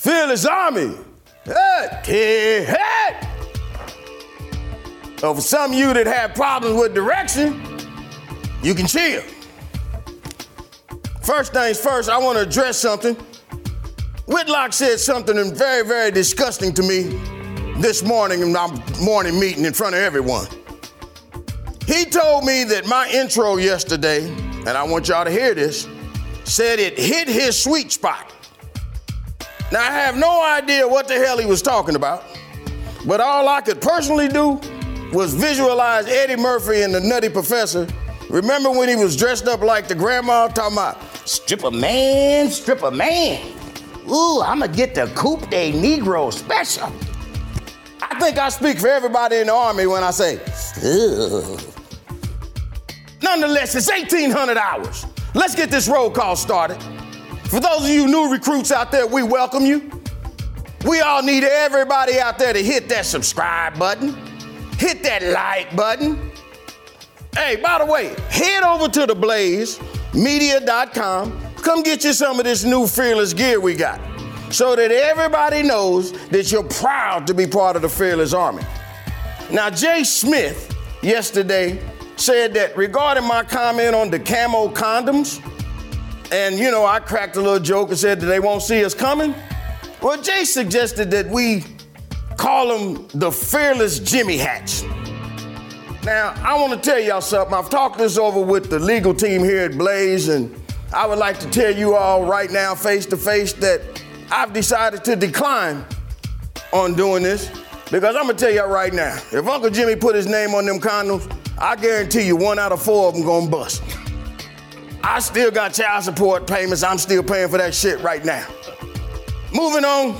Fearless Army. So for some of you that have problems with direction, you can chill. First things first, I want to address something. Whitlock said something very, very disgusting to me this morning in my morning meeting in front of everyone. He told me that my intro yesterday, and I want y'all to hear this, said it hit his sweet spot. Now, I have no idea what the hell he was talking about, but all I could personally do was visualize Eddie Murphy and the Nutty Professor. Remember when he was dressed up like the grandma, talking about, stripper man, stripper man. Ooh, I'ma get the Coupe de Negro special. I think I speak for everybody in the Army when I say, ooh. Nonetheless, it's 1,800 hours. Let's get this roll call started. For those of you new recruits out there, we welcome you. We all need everybody out there to hit that subscribe button, hit that like button. Hey, by the way, head over to TheBlazeMedia.com. Come get you some of this new Fearless gear we got so that everybody knows that you're proud to be part of the Fearless Army. Now, Jay Smith yesterday said that regarding my comment on the camo condoms, and, you know, I cracked a little joke and said that they won't see us coming. Well, Jay suggested that we call him the Fearless Jimmy Hatch. Now, I want to tell y'all something. I've talked this over with the legal team here at Blaze, and I would like to tell you all right now, face to face, that I've decided to decline on doing this, because I'm going to tell y'all right now, if Uncle Jimmy put his name on them condoms, I guarantee you 1 out of 4 of them going to bust. I still got child support payments. I'm still paying for that shit right now. Moving on,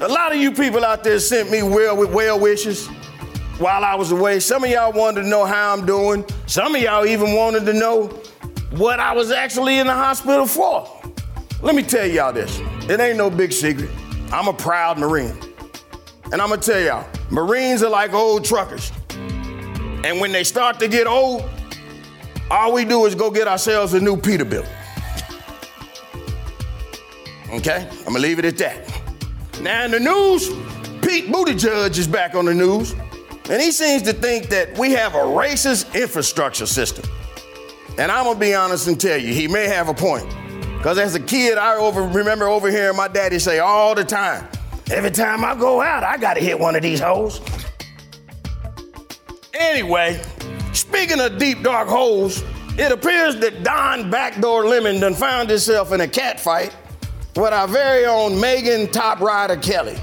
a lot of you people out there sent me well wishes while I was away. Some of y'all wanted to know how I'm doing. Some of y'all even wanted to know what I was actually in the hospital for. Let me tell y'all this. It ain't no big secret. I'm a proud Marine. And I'm gonna tell y'all, Marines are like old truckers. And when they start to get old, all we do is go get ourselves a new Peterbilt. Okay, I'm gonna leave it at that. Now in the news, Pete Buttigieg is back on the news, and he seems to think that we have a racist infrastructure system. And I'm gonna be honest and tell you, he may have a point. Cause as a kid, I remember overhearing my daddy say all the time, every time I go out, I gotta hit one of these hoes. Anyway, speaking of deep, dark holes, it appears that Don Backdoor Lemon done found himself in a cat fight with our very own Megan Top Rider Kelly.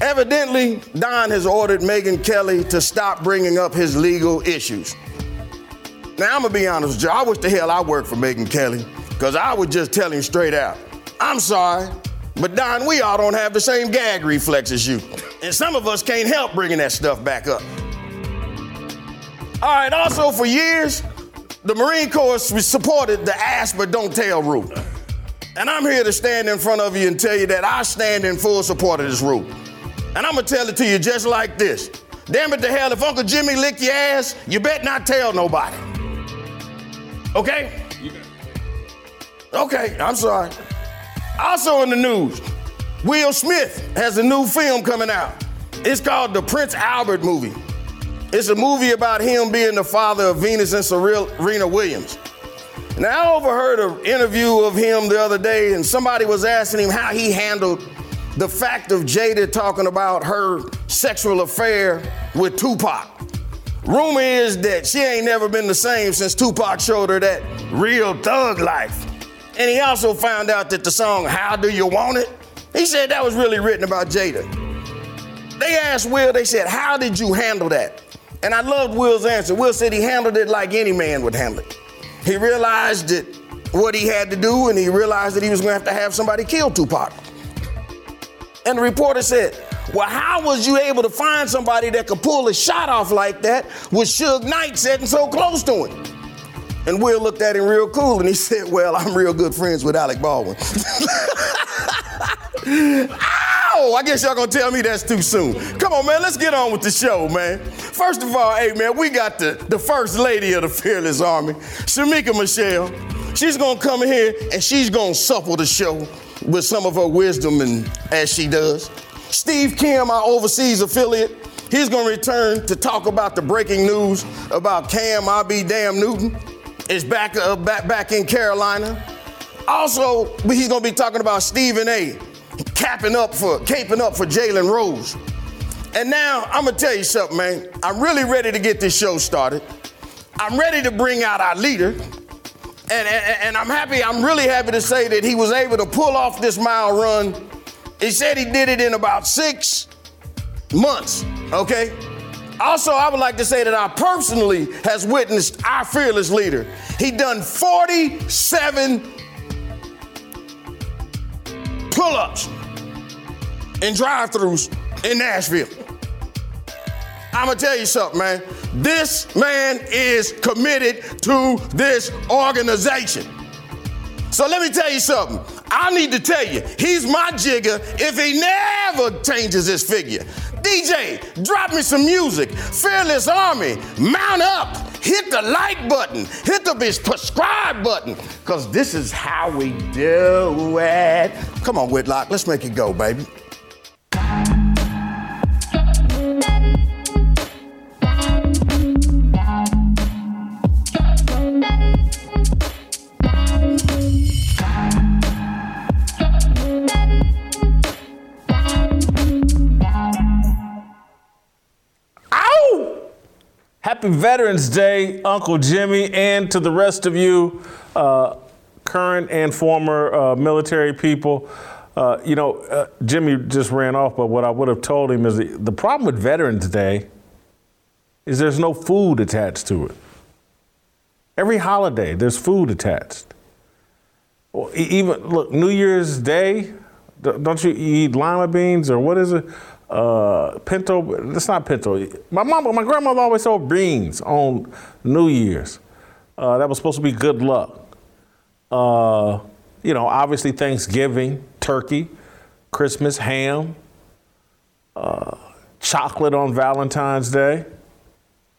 Evidently, Don has ordered Megan Kelly to stop bringing up his legal issues. Now, I'm going to be honest with you. I wish the hell I worked for Megan Kelly, because I would just tell him straight out, I'm sorry, but Don, we all don't have the same gag reflex as you. And some of us can't help bringing that stuff back up. All right, also for years, the Marine Corps supported the ask but don't tell rule. And I'm here to stand in front of you and tell you that I stand in full support of this rule. And I'm gonna tell it to you just like this. Damn it to hell, if Uncle Jimmy licked your ass, you bet not tell nobody. Okay? Okay, I'm sorry. Also in the news, Will Smith has a new film coming out. It's called the Prince Albert movie. It's a movie about him being the father of Venus and Serena Williams. Now, I overheard an interview of him the other day, and somebody was asking him how he handled the fact of Jada talking about her sexual affair with Tupac. Rumor is that she ain't never been the same since Tupac showed her that real thug life. And he also found out that the song, How Do You Want It? He said that was really written about Jada. They asked Will, they said, how did you handle that? And I loved Will's answer. Will said he handled it like any man would handle it. He realized that what he had to do, and he realized that he was going to have somebody kill Tupac. And the reporter said, well, how was you able to find somebody that could pull a shot off like that with Suge Knight sitting so close to him? And Will looked at him real cool, and he said, well, I'm real good friends with Alec Baldwin. Oh, I guess y'all gonna tell me that's too soon. Come on, man, let's get on with the show, man. First of all, hey, man, we got the first lady of the Fearless Army, Shemeka Michelle. She's gonna come in here and she's gonna supple the show with some of her wisdom, and as she does. Steve Kim, our overseas affiliate, he's going to return to talk about the breaking news about Cam "I Be Damn" Newton. It's back in Carolina. Also, he's going to be talking about Stephen A. caping up for Jalen Rose. And now, I'm going to tell you something, man. I'm really ready to get this show started. I'm ready to bring out our leader. And I'm really happy to say that he was able to pull off this mile run. He said he did it in about 6 months, okay? Also, I would like to say that I personally has witnessed our fearless leader. He done 47 pull-ups and drive-thrus in Nashville. I'm gonna tell you something, man. This man is committed to this organization. So let me tell you something. I need to tell you, he's my jigger if he never changes his figure. DJ, drop me some music. Fearless Army, mount up. Hit the like button. Hit the subscribe button. Because this is how we do it. Come on, Whitlock, let's make it go, baby. Happy Veterans Day, Uncle Jimmy, and to the rest of you, current and former military people. Jimmy just ran off, but what I would have told him is the problem with Veterans Day is there's no food attached to it. Every holiday, there's food attached. Well, even, look, New Year's Day, don't you eat lima beans or what is it? Pinto, it's not pinto. My grandmother always sold beans on New Year's. That was supposed to be good luck. Obviously Thanksgiving, turkey, Christmas, ham, chocolate on Valentine's Day,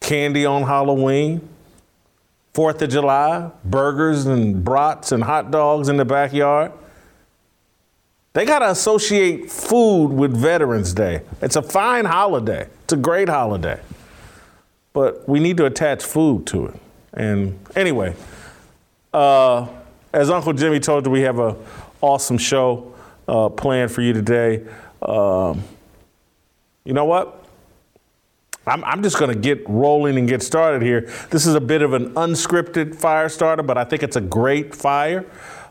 candy on Halloween, 4th of July, burgers and brats and hot dogs in the backyard. They got to associate food with Veterans Day. It's a fine holiday. It's a great holiday. But we need to attach food to it. And anyway, as Uncle Jimmy told you, we have an awesome show planned for you today. You know what? I'm just going to get rolling and get started here. This is a bit of an unscripted fire starter, but I think it's a great fire.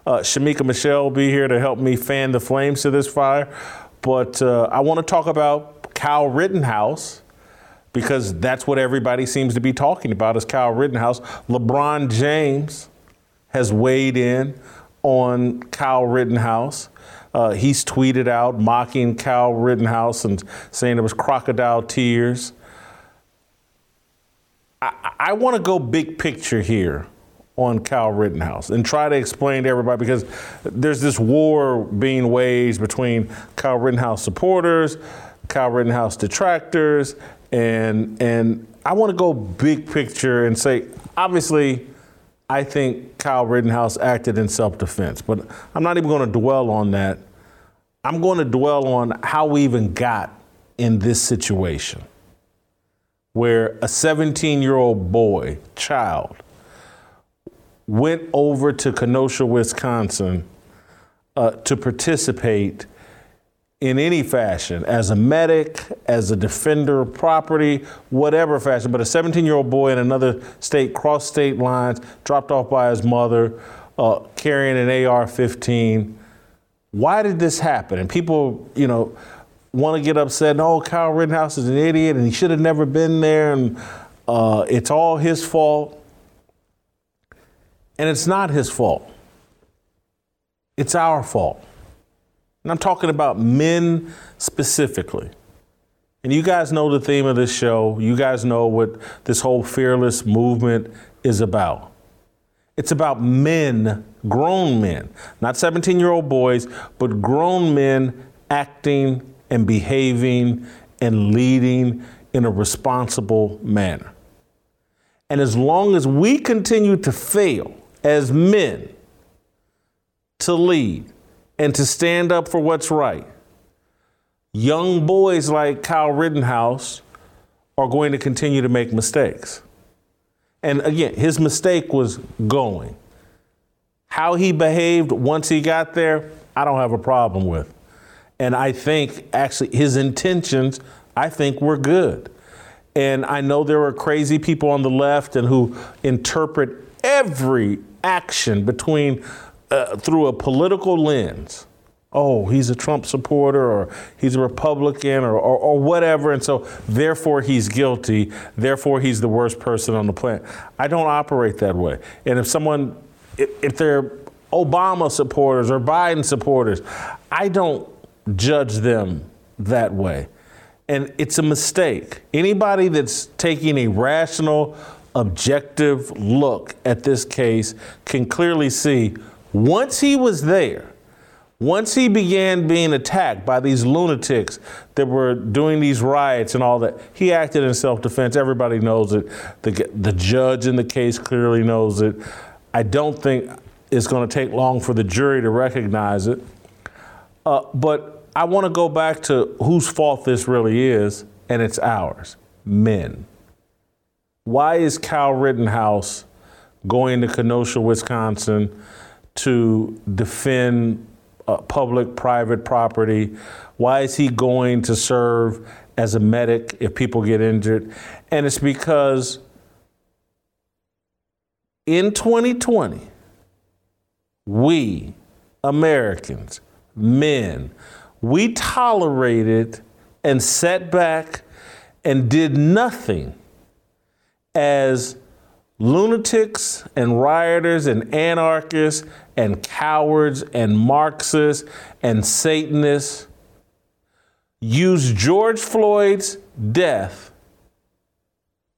Shemeka Michelle will be here to help me fan the flames to this fire. But I want to talk about Kyle Rittenhouse, because that's what everybody seems to be talking about is Kyle Rittenhouse. LeBron James has weighed in on Kyle Rittenhouse. He's tweeted out mocking Kyle Rittenhouse and saying it was crocodile tears. I want to go big picture here on Kyle Rittenhouse and try to explain to everybody, because there's this war being waged between Kyle Rittenhouse supporters, Kyle Rittenhouse detractors, and I want to go big picture and say, obviously, I think Kyle Rittenhouse acted in self-defense, but I'm not even going to dwell on that. I'm going to dwell on how we even got in this situation where a 17-year-old child, went over to Kenosha, Wisconsin, to participate in any fashion, as a medic, as a defender of property, whatever fashion. But a 17-year-old boy in another state crossed state lines, dropped off by his mother, carrying an AR-15. Why did this happen? And people, want to get upset. No, Kyle Rittenhouse is an idiot, and he should have never been there, and it's all his fault. And it's not his fault. It's our fault. And I'm talking about men specifically. And you guys know the theme of this show. You guys know what this whole fearless movement is about. It's about men, grown men, not 17-year-old boys, but grown men acting and behaving and leading in a responsible manner. And as long as we continue to fail as men to lead, and to stand up for what's right. Young boys like Kyle Rittenhouse are going to continue to make mistakes. And again, his mistake was going. How he behaved once he got there, I don't have a problem with. And I think actually his intentions, I think, were good. And I know there are crazy people on the left and who interpret every action through a political lens. Oh, he's a Trump supporter, or he's a Republican, or whatever, and so therefore he's guilty, therefore he's the worst person on the planet. I don't operate that way. And if someone, if they're Obama supporters or Biden supporters, I don't judge them that way. And it's a mistake. Anybody that's taking a rational, objective look at this case can clearly see once he was there, once he began being attacked by these lunatics that were doing these riots and all that, he acted in self-defense. Everybody knows it. The judge in the case clearly knows it. I don't think it's going to take long for the jury to recognize it. But I want to go back to whose fault this really is, and it's ours, men. Why is Kyle Rittenhouse going to Kenosha, Wisconsin, to defend public-private property? Why is he going to serve as a medic if people get injured? And it's because in 2020, we Americans, men, we tolerated and sat back and did nothing as lunatics and rioters and anarchists and cowards and Marxists and Satanists used George Floyd's death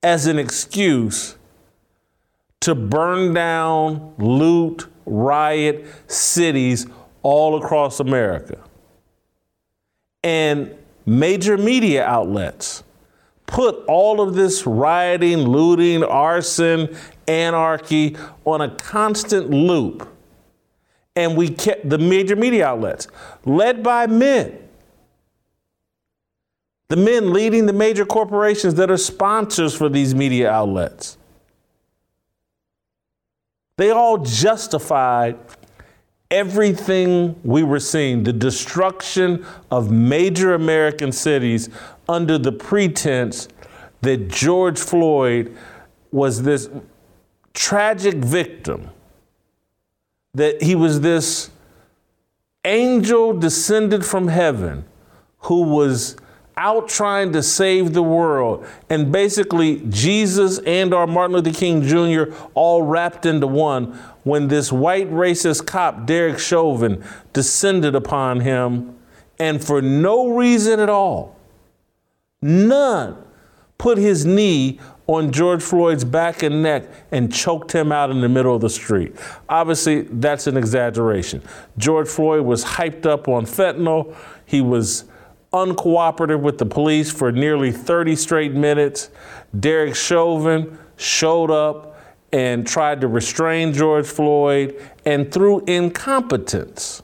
as an excuse to burn down, loot, riot cities all across America. And major media outlets put all of this rioting, looting, arson, anarchy on a constant loop. And we kept the major media outlets led by men. The men leading the major corporations that are sponsors for these media outlets. They all justified everything we were seeing, the destruction of major American cities under the pretense that George Floyd was this tragic victim, that he was this angel descended from heaven who was out trying to save the world. And basically Jesus and our Martin Luther King Jr. all wrapped into one when this white racist cop, Derek Chauvin, descended upon him and for no reason at all, none, put his knee on George Floyd's back and neck and choked him out in the middle of the street. Obviously, that's an exaggeration. George Floyd was hyped up on fentanyl. He was uncooperative with the police for nearly 30 straight minutes. Derek Chauvin showed up and tried to restrain George Floyd and through incompetence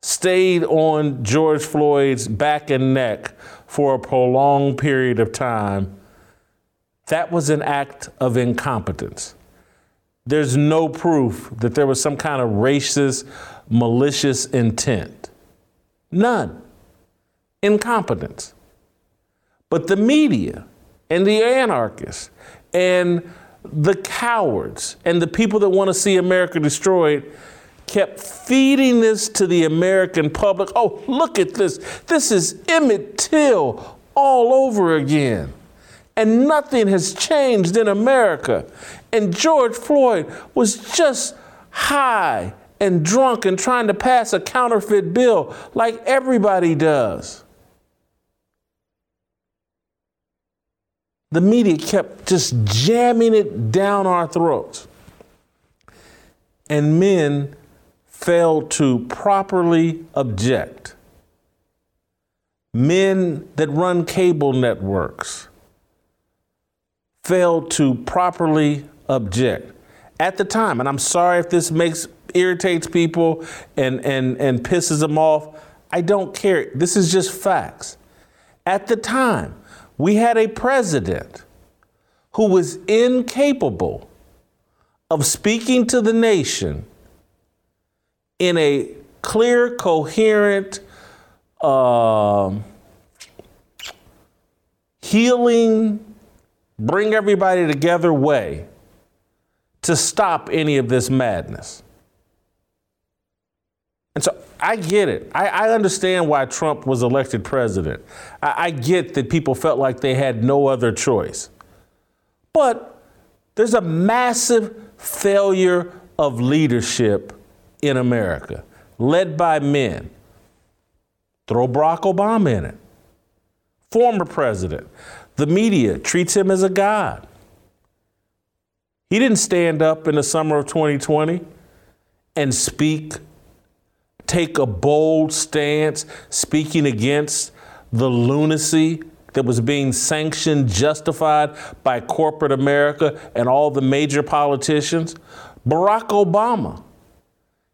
stayed on George Floyd's back and neck for a prolonged period of time. That was an act of incompetence. There's no proof that there was some kind of racist, malicious intent. None. Incompetence. But the media and the anarchists and the cowards and the people that want to see America destroyed kept feeding this to the American public. Oh, look at this. This is Emmett Till all over again. And nothing has changed in America. And George Floyd was just high and drunk and trying to pass a counterfeit bill like everybody does. The media kept just jamming it down our throats. And men failed to properly object. Men that run cable networks failed to properly object. At the time, and I'm sorry if this makes irritates people and pisses them off, I don't care. This is just facts. At the time, we had a president who was incapable of speaking to the nation in a clear, coherent, healing, bring everybody together way to stop any of this madness. And so I get it. I understand why Trump was elected president. I get that people felt like they had no other choice. But there's a massive failure of leadership in America, led by men. Throw Barack Obama in it. Former president. The media treats him as a god. He didn't stand up in the summer of 2020 and speak, take a bold stance, speaking against the lunacy that was being sanctioned, justified by corporate America and all the major politicians. Barack Obama,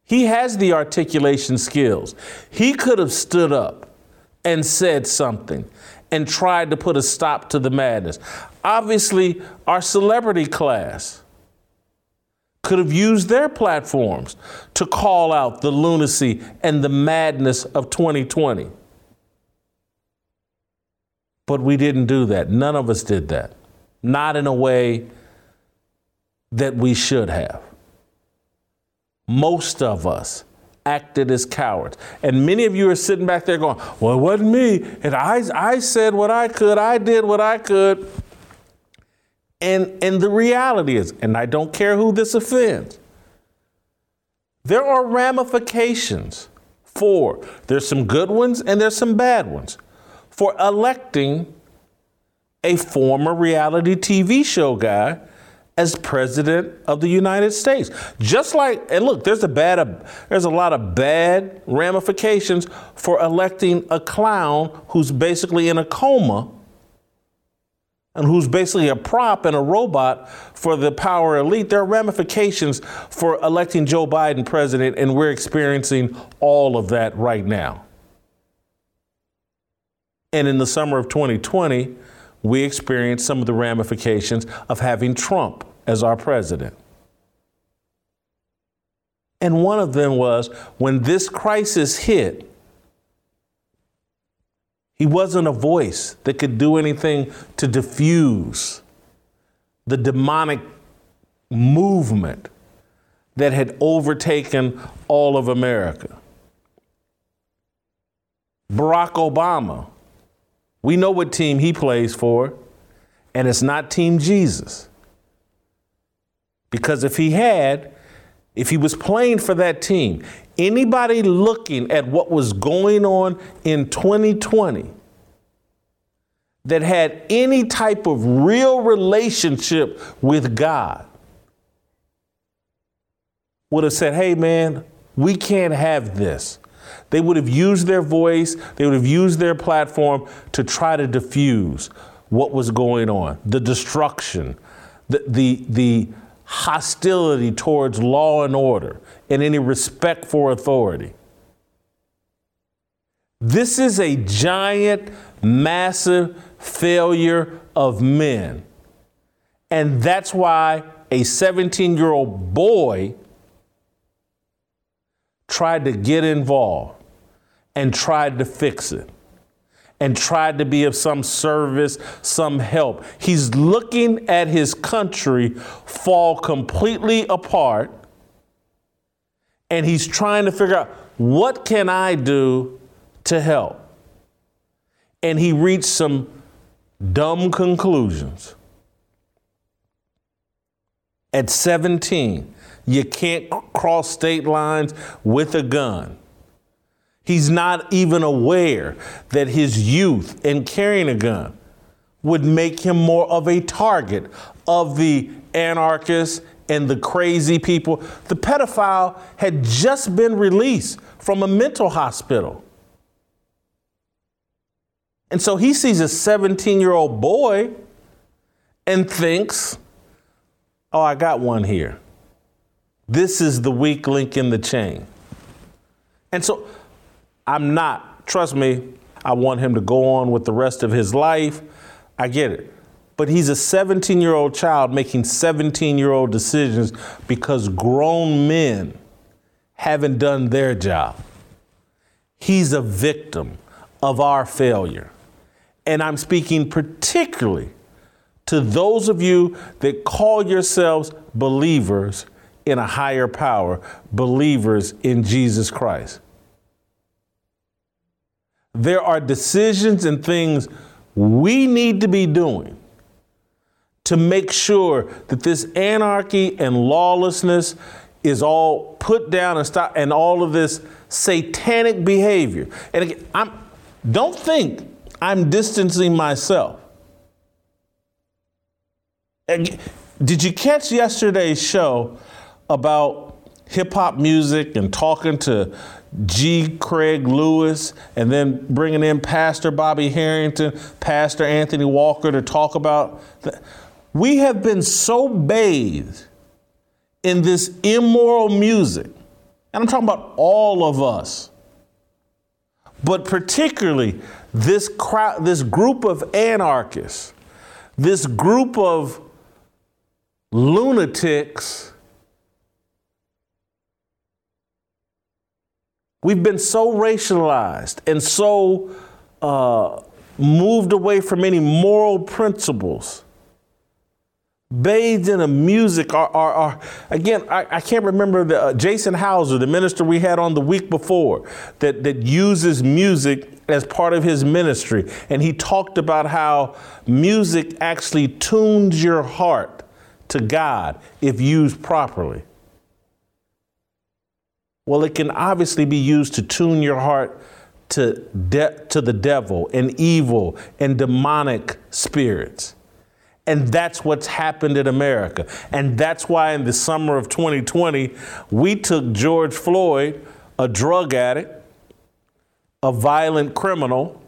he has the articulation skills. He could have stood up and said something and tried to put a stop to the madness. Obviously, our celebrity class could have used their platforms to call out the lunacy and the madness of 2020. But we didn't do that. None of us did that. Not in a way that we should have. Most of us acted as cowards. And many of you are sitting back there going, well, it wasn't me. And I said what I could. I did what I could. And the reality is, and I don't care who this offends, there are ramifications for, there's some good ones and there's some bad ones, for electing a former reality TV show guy as president of the United States. Just like, and look, there's a lot of bad ramifications for electing a clown who's basically in a coma and who's basically a prop and a robot for the power elite. There are ramifications for electing Joe Biden president, and we're experiencing all of that right now. And in the summer of 2020, we experienced some of the ramifications of having Trump as our president. And one of them was, when this crisis hit, he wasn't a voice that could do anything to diffuse the demonic movement that had overtaken all of America. Barack Obama, we know what team he plays for, and it's not Team Jesus. Because if he was playing for that team, anybody looking at what was going on in 2020 that had any type of real relationship with God would have said, hey man, we can't have this. They would have used their voice, they would have used their platform to try to diffuse what was going on, the destruction, the hostility towards law and order and any respect for authority. This is a giant, massive failure of men. And that's why a 17-year-old boy tried to get involved and tried to fix it and tried to be of some service, some help. He's looking at his country fall completely apart, and he's trying to figure out, what can I do to help? And he reached some dumb conclusions. At 17, you can't cross state lines with a gun. He's not even aware that his youth and carrying a gun would make him more of a target of the anarchists and the crazy people. The pedophile had just been released from a mental hospital. And so he sees a 17-year-old boy and thinks, oh, I got one here. This is the weak link in the chain. And so I'm not, trust me, I want him to go on with the rest of his life. I get it. But he's a 17-year-old child making 17-year-old decisions because grown men haven't done their job. He's a victim of our failure. And I'm speaking particularly to those of you that call yourselves believers in a higher power, believers in Jesus Christ. There are decisions and things we need to be doing to make sure that this anarchy and lawlessness is all put down and stop, and all of this satanic behavior. And again, don't think I'm distancing myself. And did you catch yesterday's show about hip hop music and talking to G. Craig Lewis and then bringing in Pastor Bobby Harrington, Pastor Anthony Walker to talk about that? We have been so bathed in this immoral music, and I'm talking about all of us, but particularly this crowd, this group of anarchists, this group of lunatics. We've been so racialized and so moved away from any moral principles, bathed in a music. I can't remember the Jason Hauser, the minister we had on the week before, that uses music as part of his ministry, and he talked about how music actually tunes your heart to God if used properly. Well, it can obviously be used to tune your heart to the devil and evil and demonic spirits. And that's what's happened in America. And that's why in the summer of 2020, we took George Floyd, a drug addict, a violent criminal,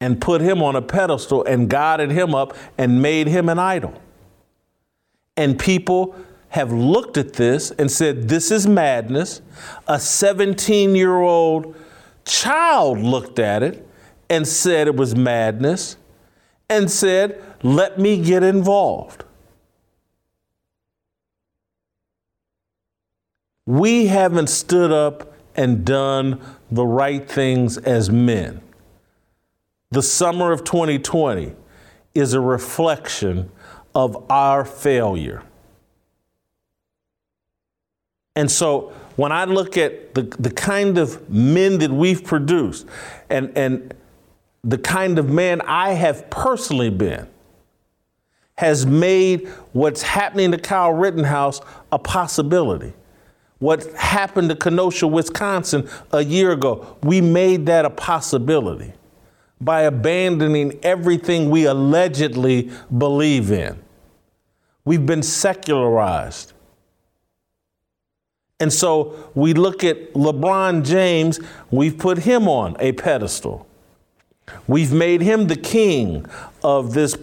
and put him on a pedestal and godded him up and made him an idol. And people have looked at this and said, this is madness. A 17-year-old child looked at it and said it was madness and said, let me get involved. We haven't stood up and done the right things as men. The summer of 2020 is a reflection of our failure. And so when I look at the kind of men that we've produced and the kind of man I have personally been, has made what's happening to Kyle Rittenhouse a possibility. What happened to Kenosha, Wisconsin a year ago, we made that a possibility by abandoning everything we allegedly believe in. We've been secularized. And so we look at LeBron James, we've put him on a pedestal. We've made him the king of this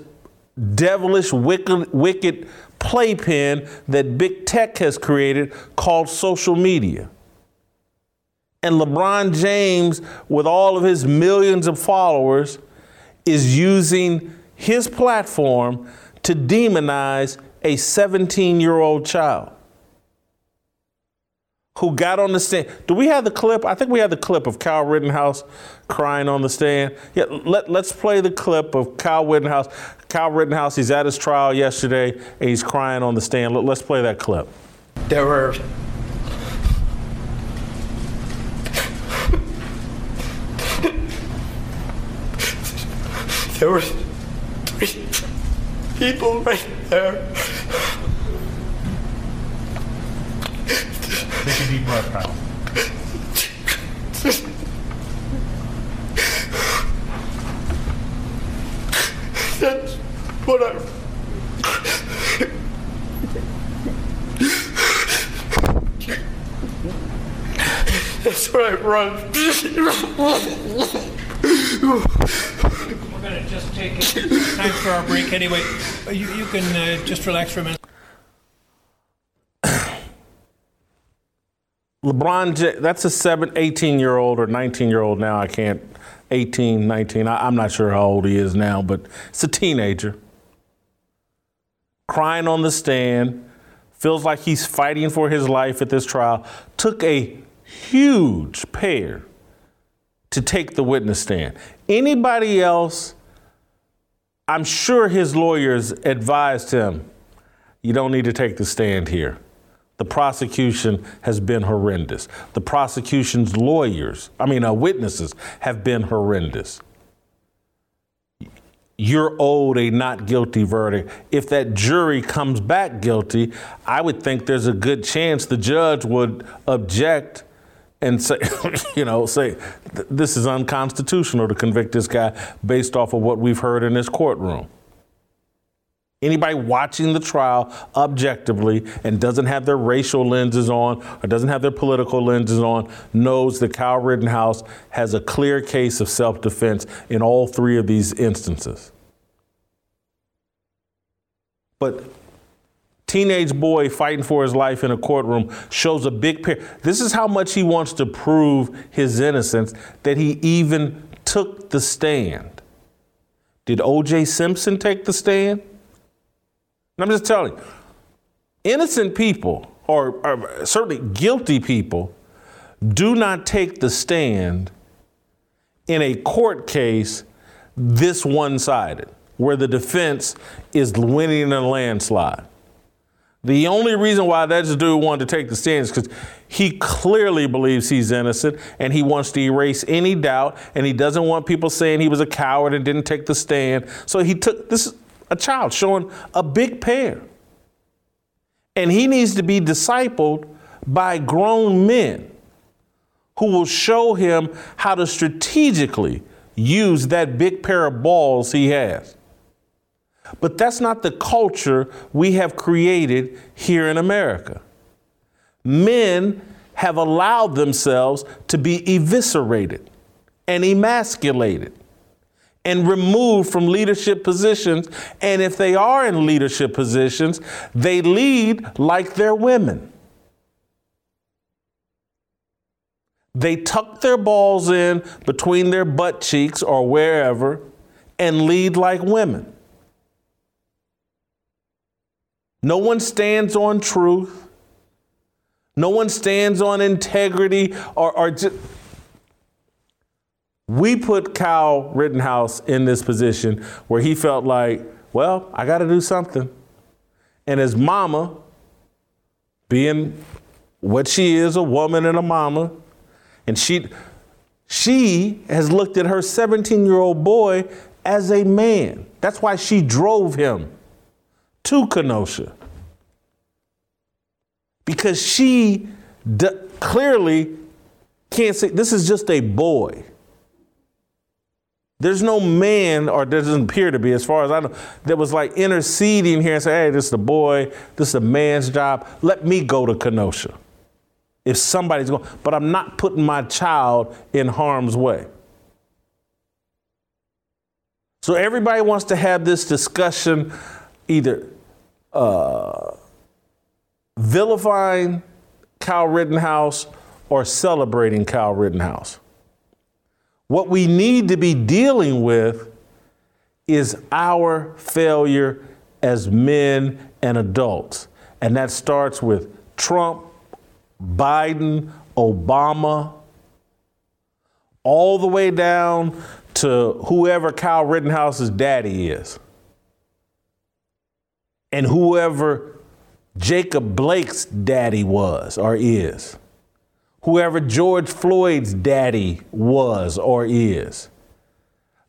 devilish, wicked playpen that big tech has created called social media. And LeBron James, with all of his millions of followers, is using his platform to demonize a 17-year-old child who got on the stand. Do we have the clip? I think we have the clip of Kyle Rittenhouse crying on the stand. Yeah, let's play the clip of Kyle Rittenhouse. Kyle Rittenhouse, he's at his trial yesterday, and he's crying on the stand. Let's play that clip. There were three people right there. Take a deep breath, Kyle. That's what I... That's what I run. We're going to just take it. Time for our break anyway. You can just relax for a minute. LeBron, that's a 18-year-old or 19-year-old now. 18, 19, I'm not sure how old he is now, but it's a teenager. Crying on the stand, feels like he's fighting for his life at this trial, took a huge pair to take the witness stand. Anybody else, I'm sure his lawyers advised him, you don't need to take the stand here. The prosecution has been horrendous. The prosecution's witnesses have been horrendous. You're owed a not guilty verdict. If that jury comes back guilty, I would think there's a good chance the judge would object and say, this is unconstitutional to convict this guy based off of what we've heard in this courtroom. Anybody watching the trial objectively and doesn't have their racial lenses on or doesn't have their political lenses on knows that Kyle Rittenhouse has a clear case of self-defense in all three of these instances. But teenage boy fighting for his life in a courtroom shows a big pair. This is how much he wants to prove his innocence that he even took the stand. Did O.J. Simpson take the stand? I'm just telling you, innocent people, or certainly guilty people, do not take the stand in a court case this one-sided, where the defense is winning in a landslide. The only reason why that dude wanted to take the stand is because he clearly believes he's innocent and he wants to erase any doubt and he doesn't want people saying he was a coward and didn't take the stand. So he took this. A child showing a big pair. And he needs to be discipled by grown men who will show him how to strategically use that big pair of balls he has. But that's not the culture we have created here in America. Men have allowed themselves to be eviscerated and emasculated and removed from leadership positions. And if they are in leadership positions, they lead like they're women. They tuck their balls in between their butt cheeks or wherever and lead like women. No one stands on truth. No one stands on integrity or We put Kyle Rittenhouse in this position where he felt like, well, I got to do something. And his mama, being what she is, a woman and a mama, and she has looked at her 17-year-old boy as a man. That's why she drove him to Kenosha. Because she clearly can't say, this is just a boy. There's no man, or there doesn't appear to be, as far as I know, that was like interceding here and say, hey, this is a boy, this is a man's job, let me go to Kenosha. If somebody's going, but I'm not putting my child in harm's way. So everybody wants to have this discussion, either vilifying Kyle Rittenhouse or celebrating Kyle Rittenhouse. What we need to be dealing with is our failure as men and adults. And that starts with Trump, Biden, Obama, all the way down to whoever Kyle Rittenhouse's daddy is. And whoever Jacob Blake's daddy was or is. Whoever George Floyd's daddy was or is.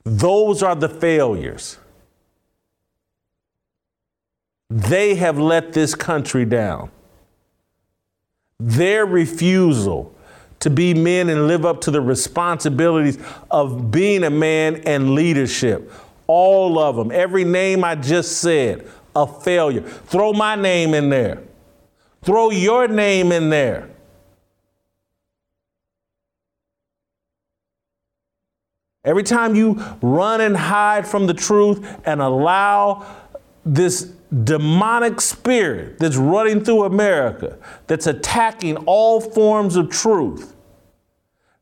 Those are the failures. They have let this country down. Their refusal to be men and live up to the responsibilities of being a man and leadership. All of them, every name I just said, a failure. Throw my name in there. Throw your name in there. Every time you run and hide from the truth and allow this demonic spirit that's running through America, that's attacking all forms of truth,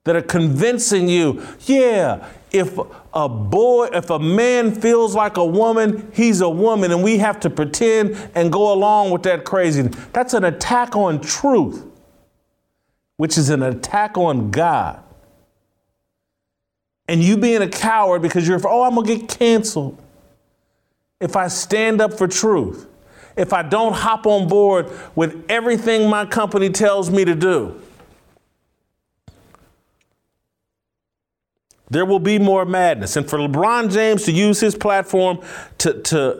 that are convincing you, yeah, if a man feels like a woman, he's a woman, and we have to pretend and go along with that craziness. That's an attack on truth, which is an attack on God. And you being a coward because you're, I'm gonna get canceled if I stand up for truth, if I don't hop on board with everything my company tells me to do. There will be more madness. And for LeBron James to use his platform to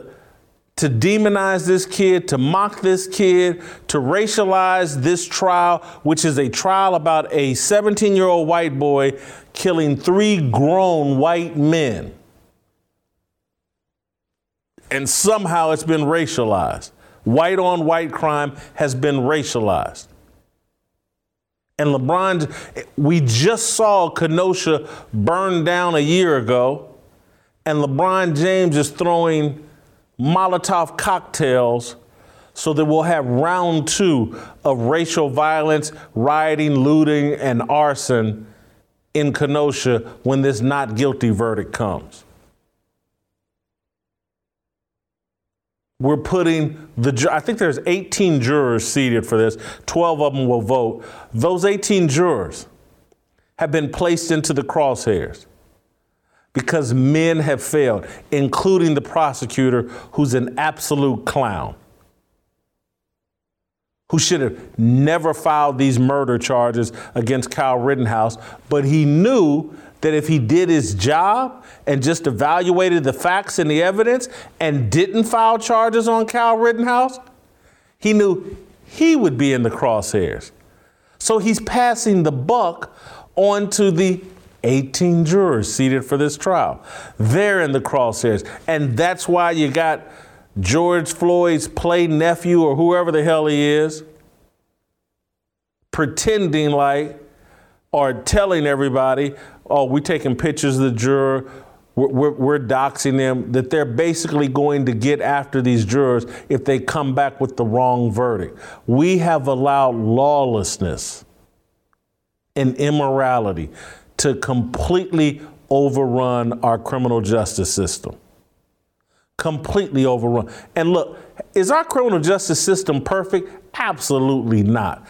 demonize this kid, to mock this kid, to racialize this trial, which is a trial about a 17-year-old white boy killing 3 grown white men. And somehow it's been racialized. White on white crime has been racialized. And LeBron, we just saw Kenosha burn down a year ago, and LeBron James is throwing Molotov cocktails so that we'll have round 2 of racial violence, rioting, looting, and arson in Kenosha when this not guilty verdict comes. We're putting I think there's 18 jurors seated for this. 12 of them will vote. Those 18 jurors have been placed into the crosshairs because men have failed, including the prosecutor, who's an absolute clown, who should have never filed these murder charges against Kyle Rittenhouse, but he knew that if he did his job and just evaluated the facts and the evidence and didn't file charges on Kyle Rittenhouse, he knew he would be in the crosshairs. So he's passing the buck on to the 18 jurors seated for this trial. They're in the crosshairs. And that's why you got George Floyd's play nephew or whoever the hell he is pretending like, or telling everybody, oh, we're taking pictures of the juror, we're doxing them, that they're basically going to get after these jurors if they come back with the wrong verdict. We have allowed lawlessness and immorality to completely overrun our criminal justice system. Completely overrun. And look, is our criminal justice system perfect? Absolutely not.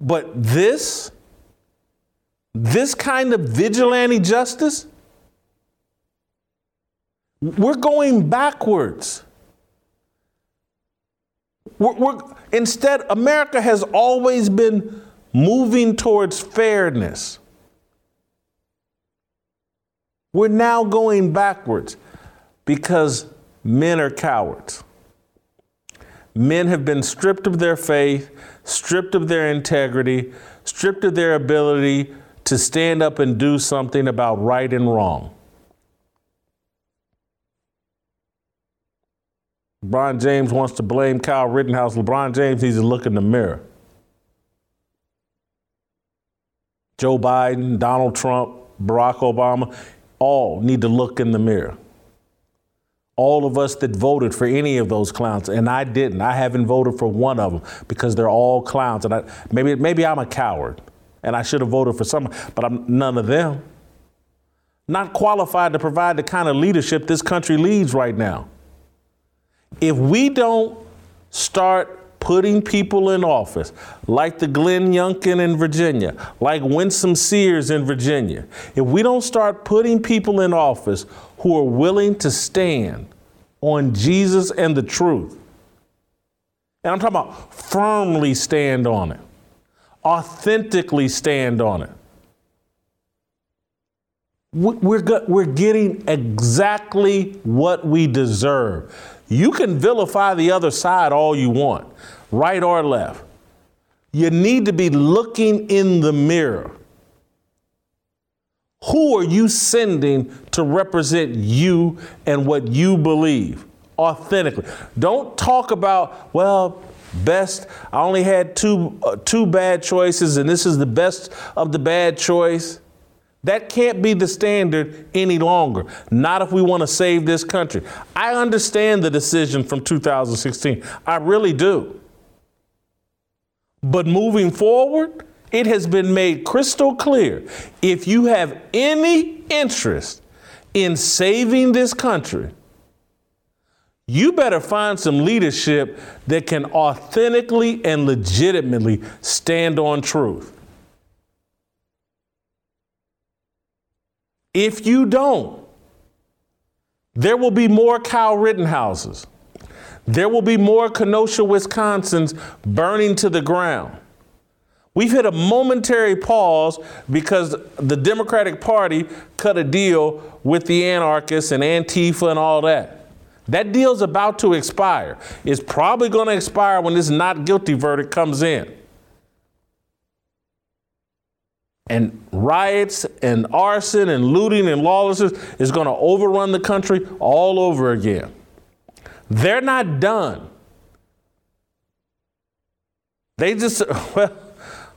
But this kind of vigilante justice, we're going backwards. Instead, America has always been moving towards fairness. We're now going backwards because men are cowards. Men have been stripped of their faith, stripped of their integrity, stripped of their ability to stand up and do something about right and wrong. LeBron James wants to blame Kyle Rittenhouse. LeBron James needs to look in the mirror. Joe Biden, Donald Trump, Barack Obama, all need to look in the mirror. All of us that voted for any of those clowns, and I didn't. I haven't voted for one of them because they're all clowns. And maybe I'm a coward. And I should have voted for someone, but I'm none of them. Not qualified to provide the kind of leadership this country needs right now. If we don't start putting people in office, like the Glenn Youngkin in Virginia, like Winsome Sears in Virginia, if we don't start putting people in office who are willing to stand on Jesus and the truth, and I'm talking about firmly stand on it, authentically stand on it, we're getting exactly what we deserve. You can vilify the other side all you want, right or left. You need to be looking in the mirror. Who are you sending to represent you and what you believe authentically? Don't talk about, well, best. I only had two bad choices, and this is the best of the bad choice. That can't be the standard any longer. Not if we want to save this country. I understand the decision from 2016. I really do. But moving forward, it has been made crystal clear. If you have any interest in saving this country, you better find some leadership that can authentically and legitimately stand on truth. If you don't, there will be more Kyle Rittenhouses. There will be more Kenosha, Wisconsins burning to the ground. We've hit a momentary pause because the Democratic Party cut a deal with the anarchists and Antifa and all that. That deal's about to expire. It's probably going to expire when this not guilty verdict comes in. And riots and arson and looting and lawlessness is going to overrun the country all over again. They're not done. They just, well,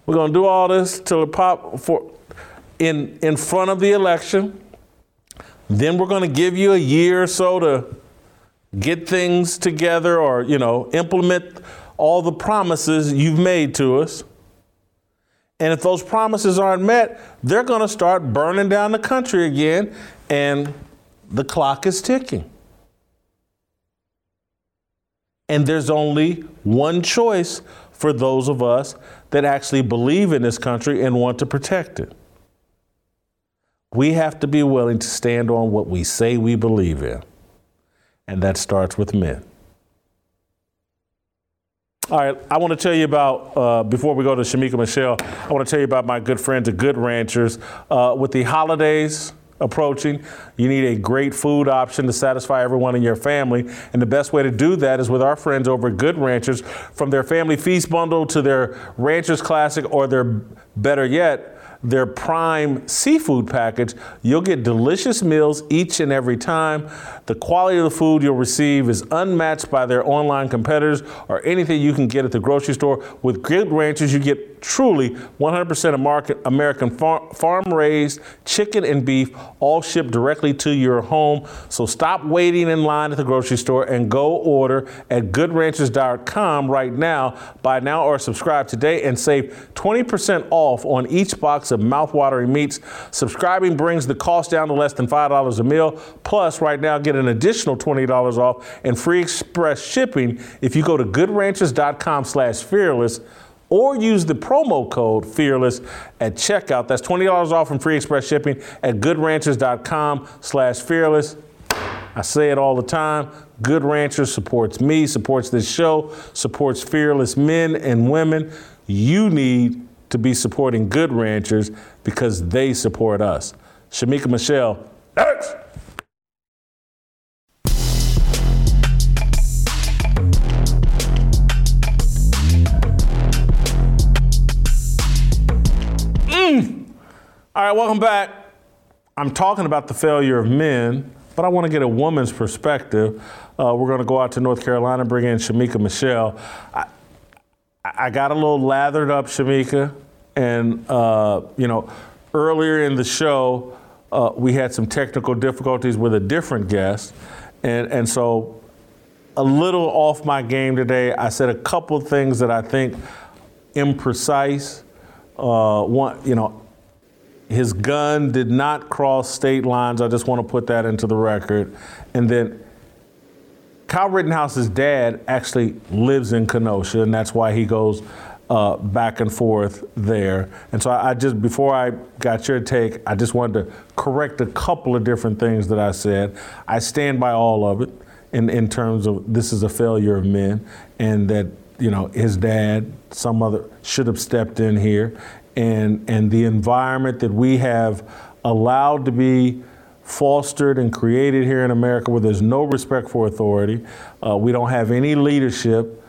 we're going to do all this till it pop for in front of the election. Then we're going to give you a year or so to get things together or, you know, implement all the promises you've made to us. And if those promises aren't met, they're going to start burning down the country again, and the clock is ticking. And there's only one choice for those of us that actually believe in this country and want to protect it. We have to be willing to stand on what we say we believe in. And that starts with men. All right, I want to tell you about, before we go to Shemeka Michelle, I want to tell you about my good friends at Good Ranchers. With the holidays approaching, you need a great food option to satisfy everyone in your family. And the best way to do that is with our friends over at Good Ranchers. From their Family Feast Bundle to their Ranchers Classic, or their, better yet, their Prime Seafood Package, you'll get delicious meals each and every time. The quality of the food you'll receive is unmatched by their online competitors or anything you can get at the grocery store. With Good Ranchers, you get truly 100% American farm-raised chicken and beef, all shipped directly to your home. So stop waiting in line at the grocery store and go order at GoodRanchers.com right now. Buy now or subscribe today and save 20% off on each box of mouthwatering meats. Subscribing brings the cost down to less than $5 a meal. Plus, right now, get an additional $20 off and free express shipping if you go to GoodRanchers.com/fearless or use the promo code Fearless at checkout. That's $20 off and free express shipping at GoodRanchers.com/fearless. I say it all the time. Good Ranchers supports me, supports this show, supports fearless men and women. You need to be supporting Good Ranchers because they support us. Shemeka Michelle, next! All right, welcome back. I'm talking about the failure of men, but I want to get a woman's perspective. We're going to go out to North Carolina and bring in Shemeka Michelle. I got a little lathered up, Shemeka, and earlier in the show, we had some technical difficulties with a different guest, and so a little off my game today. I said a couple things that I think imprecise. His gun did not cross state lines. I just want to put that into the record. And then Kyle Rittenhouse's dad actually lives in Kenosha, and that's why he goes back and forth there. And so I just, before I got your take, I just wanted to correct a couple of different things that I said. I stand by all of it in terms of this is a failure of men, and that, you know, his dad, some other, should have stepped in here. And the environment that we have allowed to be fostered and created here in America where there's no respect for authority. We don't have any leadership,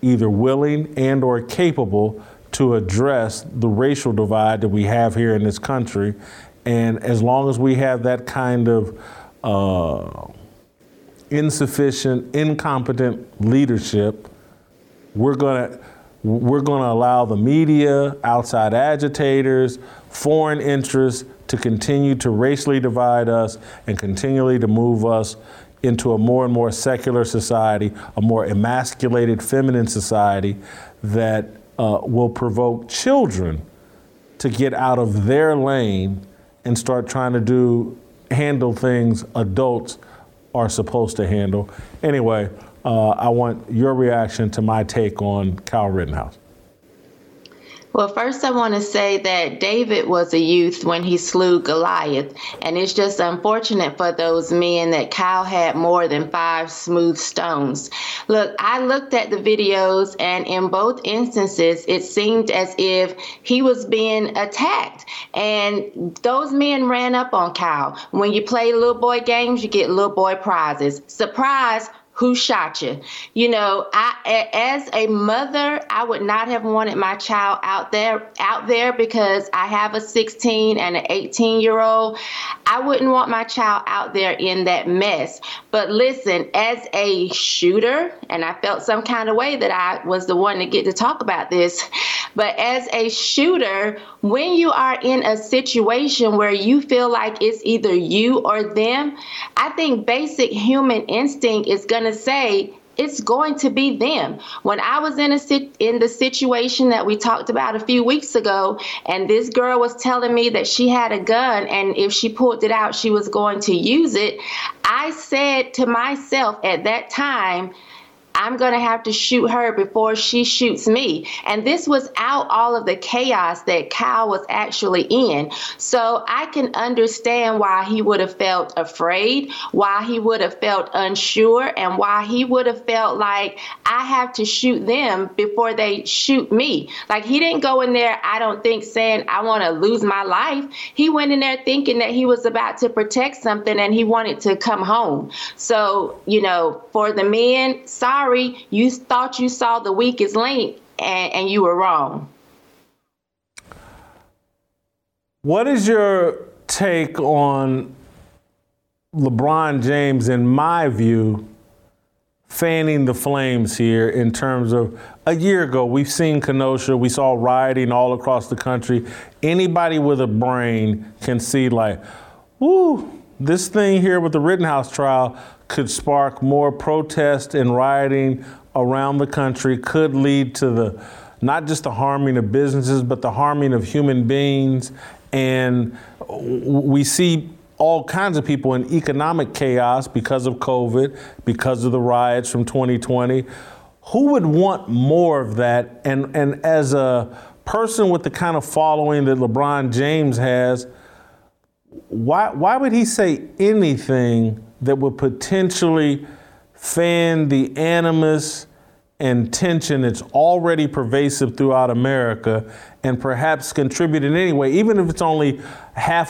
either willing and or capable, to address the racial divide that we have here in this country. And as long as we have that kind of insufficient, incompetent leadership, we're going to allow the media, outside agitators, foreign interests to continue to racially divide us and continually to move us into a more and more secular society, a more emasculated feminine society that will provoke children to get out of their lane and start trying to handle things adults are supposed to handle. Anyway, I want your reaction to my take on Kyle Rittenhouse. Well, first I want to say that David was a youth when he slew Goliath, and it's just unfortunate for those men that Kyle had more than 5 smooth stones. Look, I looked at the videos, and in both instances, it seemed as if he was being attacked, and those men ran up on Kyle. When you play little boy games, you get little boy prizes. Surprise! Who shot you? You know, as a mother, I would not have wanted my child out there because I have a 16 and an 18-year-old. I wouldn't want my child out there in that mess. But listen, as a shooter, and I felt some kind of way that I was the one to get to talk about this, but as a shooter, when you are in a situation where you feel like it's either you or them, I think basic human instinct is going to say it's going to be them. When I was in the situation that we talked about a few weeks ago, and this girl was telling me that she had a gun and if she pulled it out, she was going to use it, I said to myself at that time, I'm going to have to shoot her before she shoots me. And this was out all of the chaos that Kyle was actually in. So I can understand why he would have felt afraid, why he would have felt unsure, and why he would have felt like I have to shoot them before they shoot me. Like, he didn't go in there, I don't think, saying I want to lose my life. He went in there thinking that he was about to protect something and he wanted to come home. So, you know, for the men, sorry. You thought you saw the weakest link, and you were wrong. What is your take on LeBron James, in my view, fanning the flames here in terms of a year ago? We've seen Kenosha. We saw rioting all across the country. Anybody with a brain can see, like, woo, this thing here with the Rittenhouse trial could spark more protest and rioting around the country, could lead to the not just the harming of businesses, but the harming of human beings. And we see all kinds of people in economic chaos because of COVID, because of the riots from 2020. Who would want more of that? And as a person with the kind of following that LeBron James has, why would he say anything that would potentially fan the animus and tension that's already pervasive throughout America and perhaps contribute in any way, even if it's only half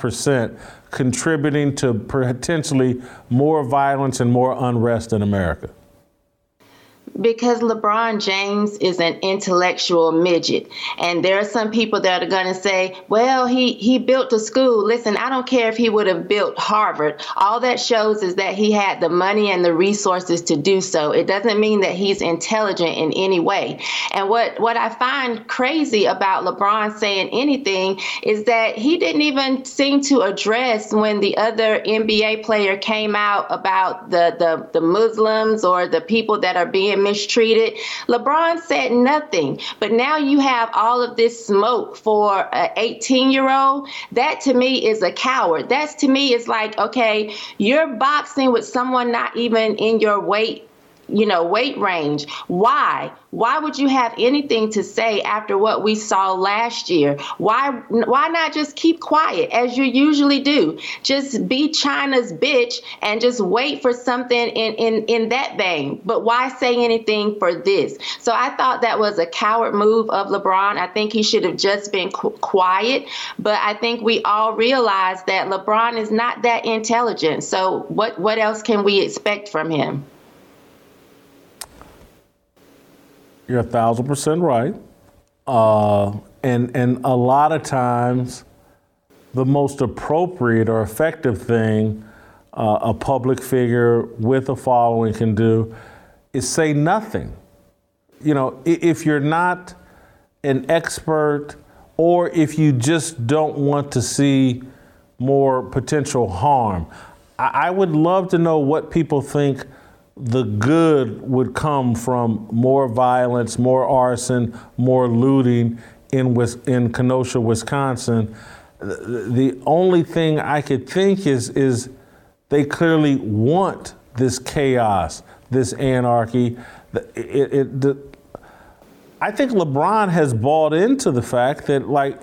percent, contributing to potentially more violence and more unrest in America? Because LeBron James is an intellectual midget. And there are some people that are going to say, well, he built a school. Listen, I don't care if he would have built Harvard. All that shows is that he had the money and the resources to do so. It doesn't mean that he's intelligent in any way. And what I find crazy about LeBron saying anything is that he didn't even seem to address when the other NBA player came out about the Muslims or the people that are being mistreated. LeBron said nothing, but now you have all of this smoke for an 18-year-old. That to me is a coward. That's to me is like, okay, you're boxing with someone not even in your weight range. Why? Why would you have anything to say after what we saw last year? Why not just keep quiet as you usually do? Just be China's bitch and just wait for something in that vein. But why say anything for this? So I thought that was a coward move of LeBron. I think he should have just been quiet. But I think we all realize that LeBron is not that intelligent. So what else can we expect from him? You're 1,000% right. And a lot of times the most appropriate or effective thing a public figure with a following can do is say nothing. You know, if you're not an expert or if you just don't want to see more potential harm. I would love to know what people think the good would come from more violence, more arson, more looting in Kenosha, Wisconsin. The only thing I could think is they clearly want this chaos, this anarchy. I think LeBron has bought into the fact that, like,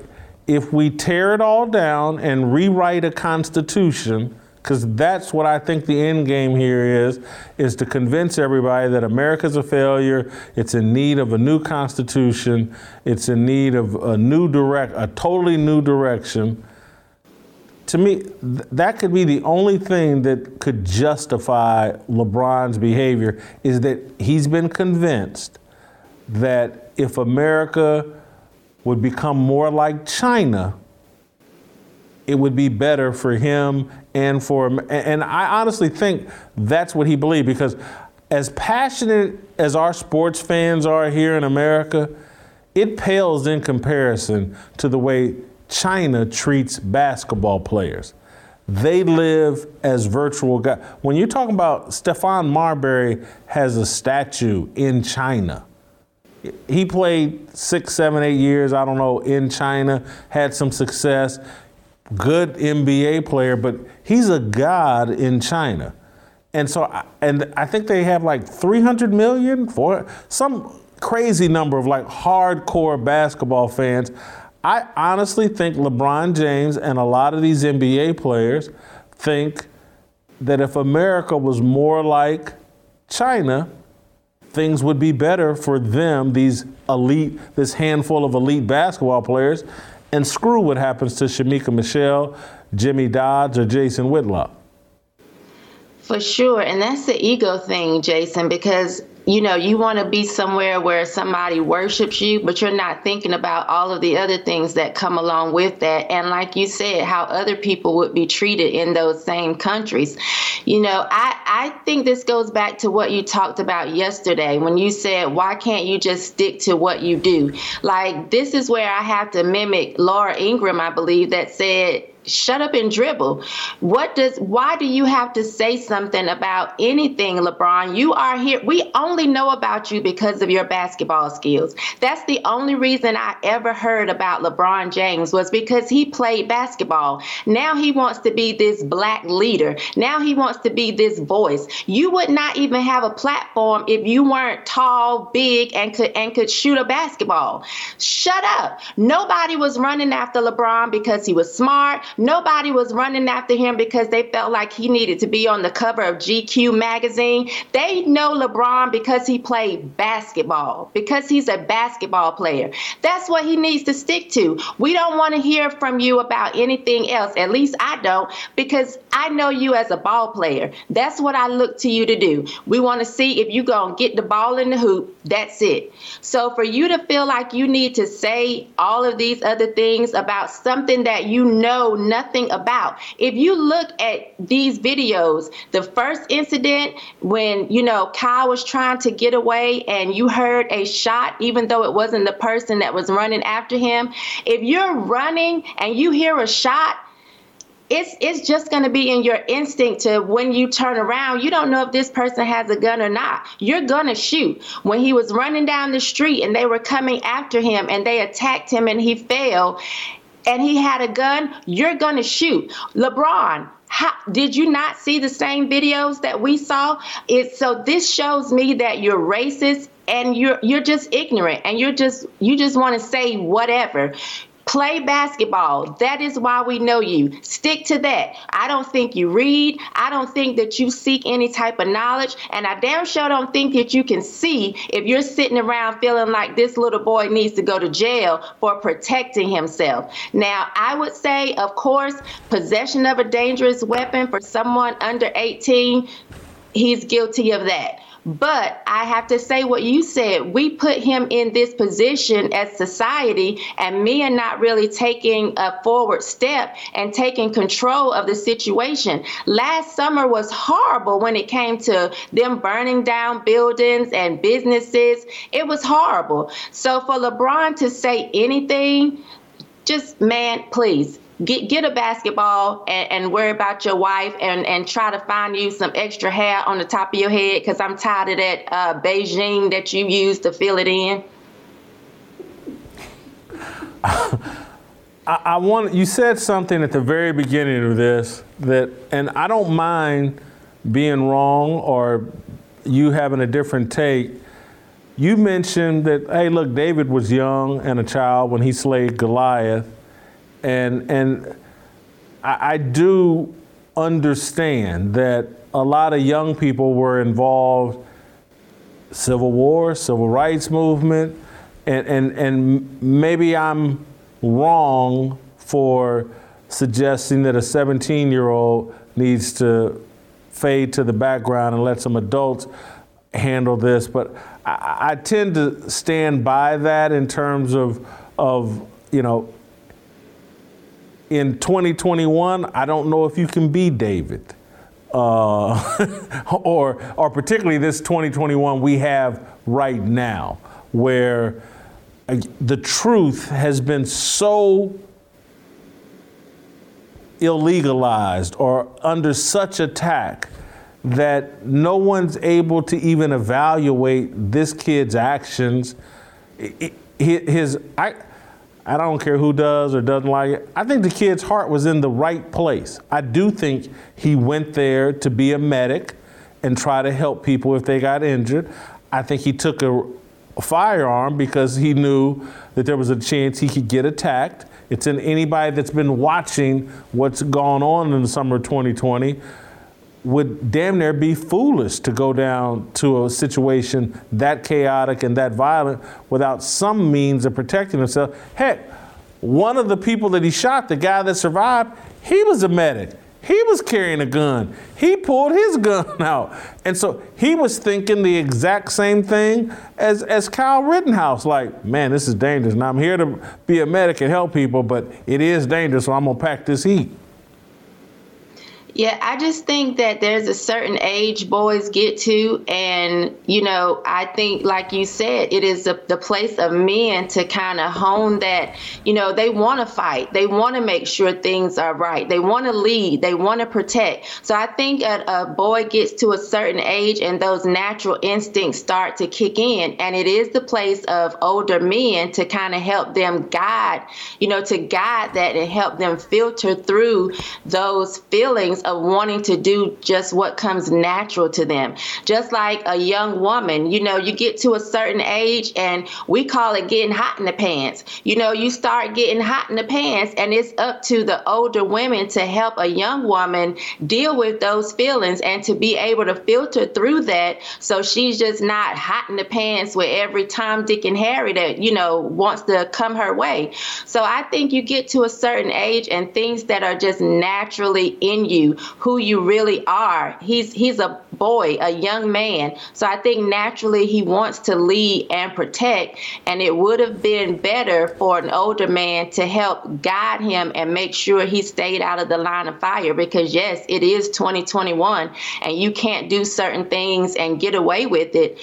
if we tear it all down and rewrite a constitution, because that's what I think the end game here is to convince everybody that America's a failure, it's in need of a new constitution, it's in need of a totally new direction. To me, that could be the only thing that could justify LeBron's behavior, is that he's been convinced that if America would become more like China, it would be better for him and I honestly think that's what he believed, because as passionate as our sports fans are here in America, it pales in comparison to the way China treats basketball players. They live as virtual guys. When you're talking about Stephon Marbury has a statue in China. He played 6, 7, 8 years, I don't know, in China, had some success. Good NBA player, but he's a god in China. And so, and I think they have like 300 million, some crazy number of like hardcore basketball fans. I honestly think LeBron James and a lot of these NBA players think that if America was more like China, things would be better for them, this handful of elite basketball players. And screw what happens to Shemeka Michelle, Jimmy Dodds, or Jason Whitlock. For sure. And that's the ego thing, Jason, because, you know, you want to be somewhere where somebody worships you, but you're not thinking about all of the other things that come along with that. And like you said, how other people would be treated in those same countries. You know, I think this goes back to what you talked about yesterday when you said, why can't you just stick to what you do? Like, this is where I have to mimic Laura Ingram, I believe, that said, shut up and dribble. Why do you have to say something about anything, LeBron? You are here. We only know about you because of your basketball skills. That's the only reason I ever heard about LeBron James, was because he played basketball. Now he wants to be this black leader. Now he wants to be this voice. You would not even have a platform if you weren't tall, big, and could shoot a basketball. Shut up. Nobody was running after LeBron because he was smart. Nobody was running after him because they felt like he needed to be on the cover of GQ magazine. They know LeBron because he played basketball, because he's a basketball player. That's what he needs to stick to. We don't want to hear from you about anything else. At least I don't, because I know you as a ball player. That's what I look to you to do. We want to see if you're going to get the ball in the hoop. That's it. So for you to feel like you need to say all of these other things about something that you know nothing about. If you look at these videos, the first incident when, you know, Kyle was trying to get away and you heard a shot, even though it wasn't the person that was running after him. If you're running and you hear a shot, it's just going to be in your instinct to, when you turn around, you don't know if this person has a gun or not. You're going to shoot. When he was running down the street and they were coming after him and they attacked him and he fell, and he had a gun, you're going to shoot. LeBron, did you not see the same videos that we saw? So this shows me that you're racist and you're just ignorant and you just want to say whatever. Play basketball. That is why we know you. Stick to that. I don't think you read. I don't think that you seek any type of knowledge. And I damn sure don't think that you can see if you're sitting around feeling like this little boy needs to go to jail for protecting himself. Now, I would say, of course, possession of a dangerous weapon for someone under 18, he's guilty of that. But I have to say what you said. We put him in this position as society, and me and not really taking a forward step and taking control of the situation. Last summer was horrible when it came to them burning down buildings and businesses. It was horrible. So for LeBron to say anything just, man, please get a basketball and worry about your wife and try to find you some extra hair on the top of your head, because I'm tired of that Beijing that you use to fill it in. I want, you said something at the very beginning of this that, and I don't mind being wrong or you having a different take. You mentioned that, hey, look, David was young and a child when he slayed Goliath. And I do understand that a lot of young people were involved, Civil War, Civil Rights Movement, and maybe I'm wrong for suggesting that a 17-year-old needs to fade to the background and let some adults handle this. But I tend to stand by that in terms of, you know, in 2021, I don't know if you can be David, or particularly this 2021 we have right now, where the truth has been so illegalized or under such attack that no one's able to even evaluate this kid's actions. I don't care who does or doesn't like it. I think the kid's heart was in the right place. I do think he went there to be a medic and try to help people if they got injured. I think he took a firearm because he knew that there was a chance he could get attacked. It's in anybody that's been watching what's gone on in the summer of 2020 would damn near be foolish to go down to a situation that chaotic and that violent without some means of protecting himself. Heck, one of the people that he shot, the guy that survived, he was a medic. He was carrying a gun. He pulled his gun out. And so he was thinking the exact same thing as Kyle Rittenhouse, like, man, this is dangerous. Now I'm here to be a medic and help people, but it is dangerous, so I'm gonna pack this heat. Yeah, I just think that there's a certain age boys get to, and, you know, I think, like you said, it is the place of men to kind of hone that, you know, they want to fight. They want to make sure things are right. They want to lead. They want to protect. So I think a boy gets to a certain age and those natural instincts start to kick in, and it is the place of older men to kind of help them guide, you know, to guide that and help them filter through those feelings of wanting to do just what comes natural to them. Just like a young woman, you know, you get to a certain age and we call it getting hot in the pants. You know, you start getting hot in the pants, and it's up to the older women to help a young woman deal with those feelings and to be able to filter through that, so she's just not hot in the pants with every Tom, Dick, and Harry that, you know, wants to come her way. So I think you get to a certain age and things that are just naturally in you, who you really are. He's a boy, a young man. So I think naturally he wants to lead and protect, and it would have been better for an older man to help guide him and make sure he stayed out of the line of fire, because yes, it is 2021 and you can't do certain things and get away with it.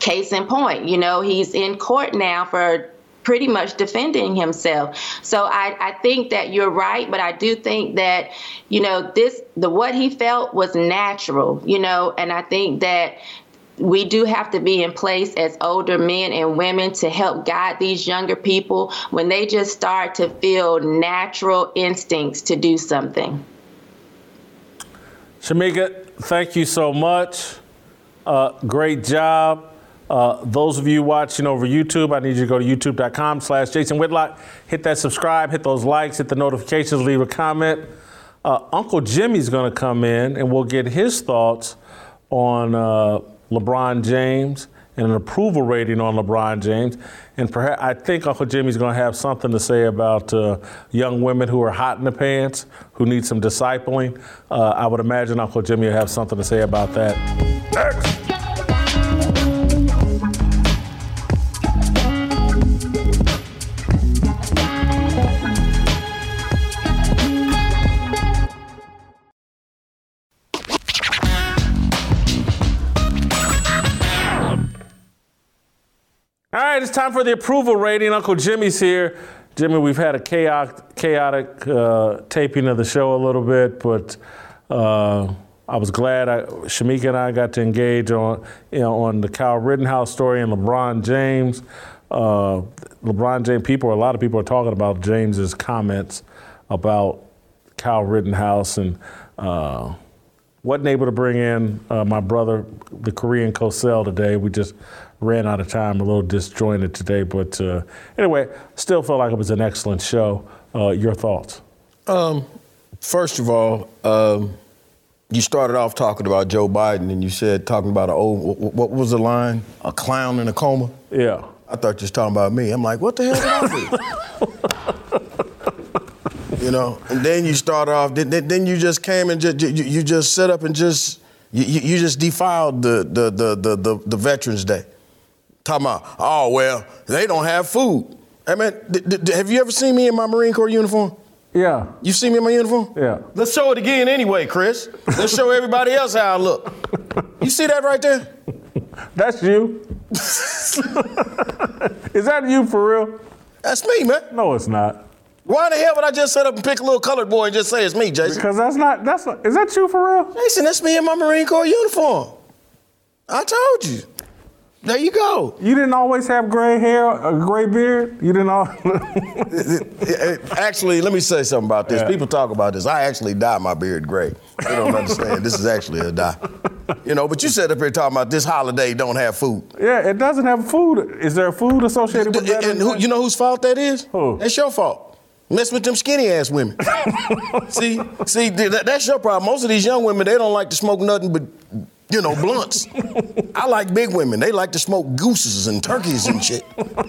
Case in point, you know, he's in court now for pretty much defending himself. So I think that you're right, but I do think that, you know, what he felt was natural, you know, and I think that we do have to be in place as older men and women to help guide these younger people when they just start to feel natural instincts to do something. Shemeka, thank you so much. Great job. Those of you watching over YouTube, I need you to go to youtube.com/JasonWhitlock. Hit that subscribe, hit those likes, hit the notifications, leave a comment. Uncle Jimmy's going to come in and we'll get his thoughts on LeBron James and an approval rating on LeBron James. And perhaps, I think Uncle Jimmy's going to have something to say about young women who are hot in the pants, who need some discipling. I would imagine Uncle Jimmy will have something to say about that next. All right, it's time for the approval rating. Uncle Jimmy's here. Jimmy, we've had a chaotic taping of the show a little bit, but I was glad Shemeka and I got to engage on the Kyle Rittenhouse story and LeBron James. A lot of people are talking about James's comments about Kyle Rittenhouse, and wasn't able to bring in my brother, the Korean Cosell, today. We just ran out of time, a little disjointed today, but anyway, still felt like it was an excellent show. Your thoughts? First of all, you started off talking about Joe Biden, and you said talking about what was the line? A clown in a coma? Yeah. I thought you was talking about me. I'm like, what the hell did I do? You know, and then you start off, then you just came and you just set up and you just defiled the Veterans Day. Talking about, oh, well, they don't have food. I mean, have you ever seen me in my Marine Corps uniform? Yeah. You see me in my uniform? Yeah. Let's show it again anyway, Chris. Let's show everybody else how I look. You see that right there? That's you. Is that you for real? That's me, man. No, it's not. Why the hell would I just set up and pick a little colored boy and just say it's me, Jason? Because that's not, is that you for real? Jason, that's me in my Marine Corps uniform. I told you. There you go. You didn't always have gray hair, a gray beard? You didn't always... Actually, let me say something about this. Yeah. People talk about this. I actually dye my beard gray. They don't understand. This is actually a dye. You know, but you sat up here talking about this holiday don't have food. Yeah, it doesn't have food. Is there food associated with that? And you know whose fault that is? Who? That's your fault. Mess with them skinny-ass women. See, that's your problem. Most of these young women, they don't like to smoke nothing but... You know, blunts. I like big women. They like to smoke gooses and turkeys and shit. You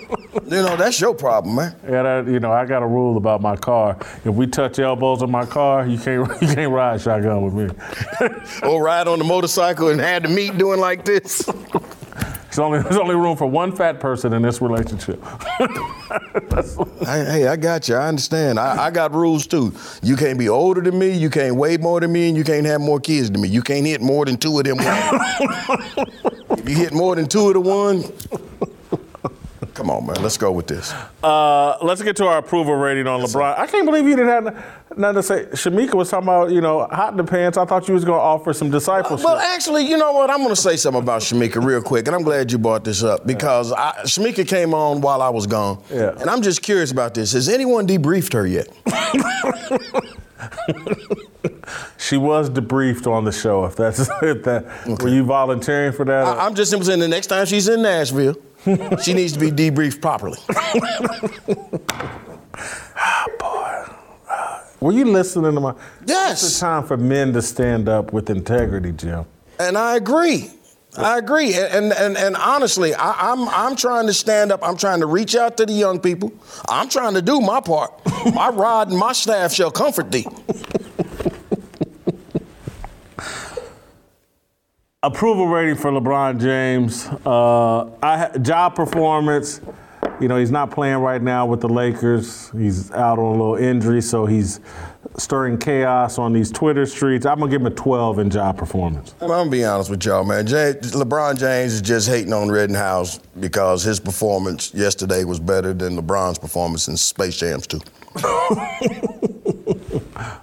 know, that's your problem, man. Yeah, I got a rule about my car. If we touch elbows on my car, you can't ride shotgun with me. Or ride on the motorcycle and have the meat doing like this. There's only room for one fat person in this relationship. Hey, I got you. I understand. I got rules, too. You can't be older than me. You can't weigh more than me. And you can't have more kids than me. You can't hit more than two of them. If you hit more than two of the one, come on, man. Let's go with this. Let's get to our approval rating on LeBron. I can't believe you didn't have nothing to say. Shemeka was talking about, hot in the pants. I thought you was going to offer some discipleship. Well, actually, you know what? I'm going to say something about Shemeka real quick, and I'm glad you brought this up because Shemeka came on while I was gone, and I'm just curious about this. Has anyone debriefed her yet? She was debriefed on the show. Were you volunteering for that? I'm just saying the next time she's in Nashville, she needs to be debriefed properly. Boy. Were you listening to my... Yes. It's time for men to stand up with integrity, Jim. And I agree. And honestly, I'm trying to stand up. I'm trying to reach out to the young people. I'm trying to do my part. My rod and my staff shall comfort thee. Approval rating for LeBron James. Job performance. He's not playing right now with the Lakers. He's out on a little injury, so he's stirring chaos on these Twitter streets. I'm going to give him a 12 in job performance. I'm going to be honest with y'all, man. LeBron James is just hating on Rittenhouse because his performance yesterday was better than LeBron's performance in Space Jams 2. All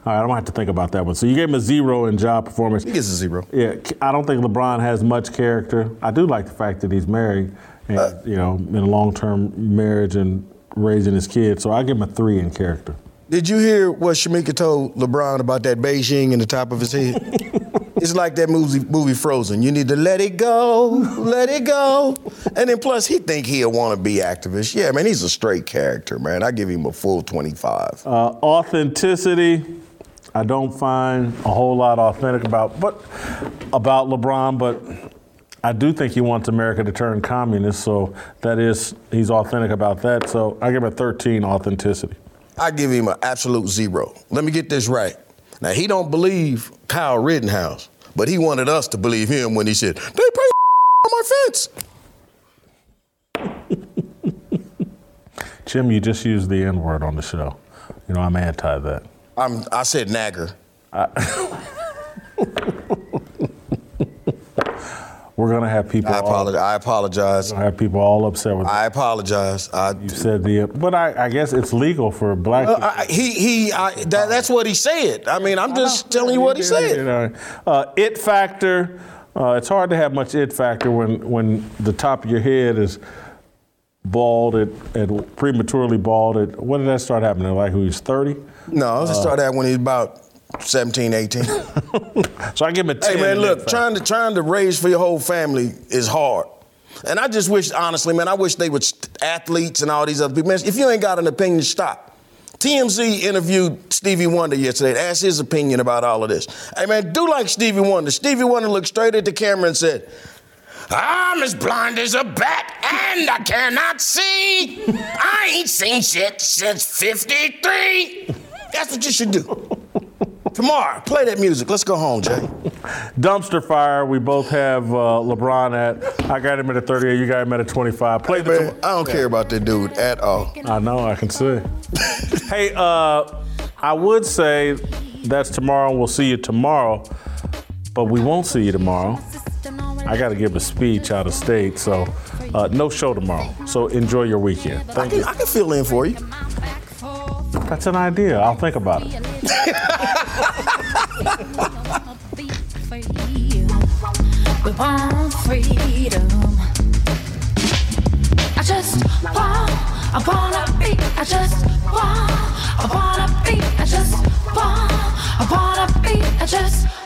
right, I'm going to have to think about that one. So you gave him a 0 in job performance. He gets a 0. Yeah, I don't think LeBron has much character. I do like the fact that he's married and, in a long-term marriage and raising his kids. So I give him a 3 in character. Did you hear what Shemeka told LeBron about that Beijing in the top of his head? It's like that movie Frozen. You need to let it go. And then plus, he think he a wannabe activist. Yeah, man, he's a straight character, man. I give him a full 25. Authenticity, I don't find a whole lot authentic about LeBron, but I do think he wants America to turn communist, so he's authentic about that. So I give him a 13 authenticity. I give him an absolute 0. Let me get this right. Now, he don't believe Kyle Rittenhouse, but he wanted us to believe him when he said, they paid on my fence. Jim, you just used the N-word on the show. I'm anti that. I said nagger. We're gonna have people. I apologize. We're gonna have people all upset with. I apologize. But I guess it's legal for black people. That's what he said. I mean, I'm just telling you what he said. It factor. It's hard to have much it factor when the top of your head is prematurely balded. When did that start happening? Like when he was 30? No, it started happening when he was about 17, 18. So I give him a 10. Hey man, look, trying to raise for your whole family is hard. And I just wish, honestly, man, I wish they were athletes and all these other people. Man, if you ain't got an opinion, stop. TMZ interviewed Stevie Wonder yesterday to ask his opinion about all of this. Hey man, do like Stevie Wonder. Stevie Wonder looked straight at the camera and said, "I'm as blind as a bat and I cannot see. I ain't seen shit since 53. That's what you should do. Tomorrow, play that music. Let's go home, Jay." Dumpster fire. We both have LeBron at. I got him at a 38. You got him at a 25. Play man, I don't care about that dude at all. I know. I can see. Hey, I would say that's tomorrow. We'll see you tomorrow, but we won't see you tomorrow. I got to give a speech out of state, so no show tomorrow. So enjoy your weekend. Thank you. I can fill in for you. That's an idea. I'll think about it. We want freedom. I just want.